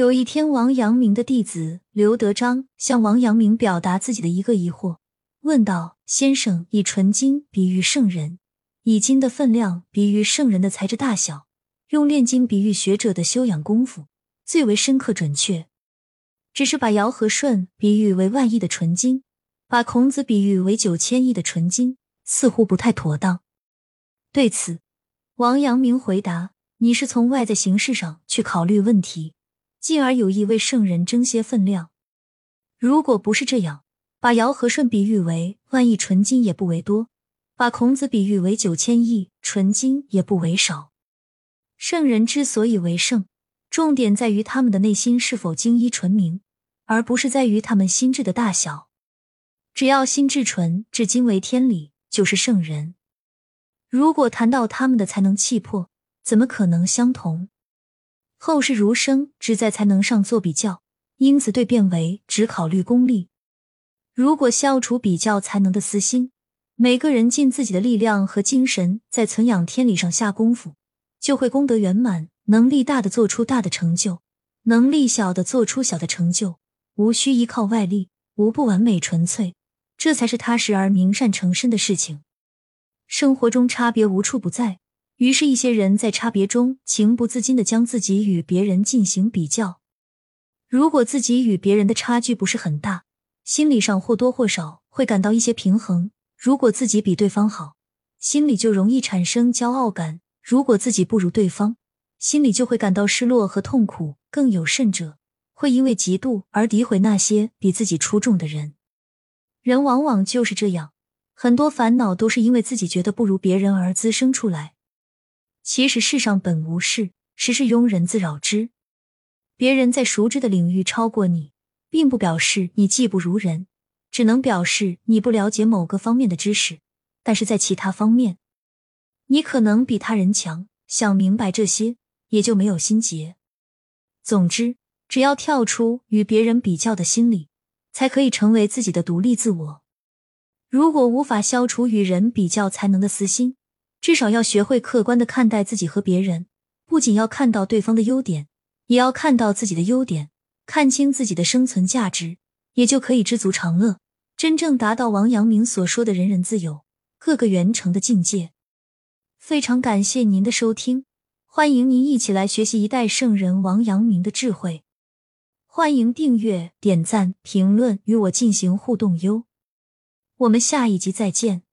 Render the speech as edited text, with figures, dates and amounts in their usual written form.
有一天，王阳明的弟子刘德章向王阳明表达自己的一个疑惑，问道：“先生以纯金比喻圣人，以金的分量比喻圣人的才智大小，用炼金比喻学者的修养功夫，最为深刻准确。只是把尧和舜比喻为万亿的纯金，把孔子比喻为9000亿的纯金，似乎不太妥当。”对此，王阳明回答：“你是从外在形式上去考虑问题，进而有意为圣人争些分量。如果不是这样，把尧和舜比喻为万亿纯金也不为多，把孔子比喻为9000亿纯金也不为少。圣人之所以为圣，重点在于他们的内心是否精一纯明，而不是在于他们心智的大小。只要心智纯，至今为天理，就是圣人。如果谈到他们的才能气魄，怎么可能相同？后世儒生只在才能上做比较，因此对变为只考虑功利。如果消除比较才能的私心，每个人尽自己的力量和精神在存养天理上下功夫，就会功德圆满，能力大的做出大的成就，能力小的做出小的成就，无需依靠外力，无不完美纯粹，这才是踏实而明善成身的事情。生活中差别无处不在，于是一些人在差别中情不自禁地将自己与别人进行比较。如果自己与别人的差距不是很大，心理上或多或少会感到一些平衡；如果自己比对方好，心里就容易产生骄傲感；如果自己不如对方，心里就会感到失落和痛苦，更有甚者，会因为嫉妒而诋毁那些比自己出众的人。人往往就是这样，很多烦恼都是因为自己觉得不如别人而滋生出来。其实世上本无事，实是庸人自扰之。别人在熟知的领域超过你，并不表示你技不如人，只能表示你不了解某个方面的知识，但是在其他方面，你可能比他人强。想明白这些，也就没有心结。总之，只要跳出与别人比较的心理，才可以成为自己的独立自我。如果无法消除与人比较才能的私心，至少要学会客观地看待自己和别人，不仅要看到对方的优点，也要看到自己的优点，看清自己的生存价值，也就可以知足常乐，真正达到王阳明所说的人人自有，各个圆成的境界。非常感谢您的收听，欢迎您一起来学习一代圣人王阳明的智慧。欢迎订阅、点赞、评论与我进行互动哟。我们下一集再见。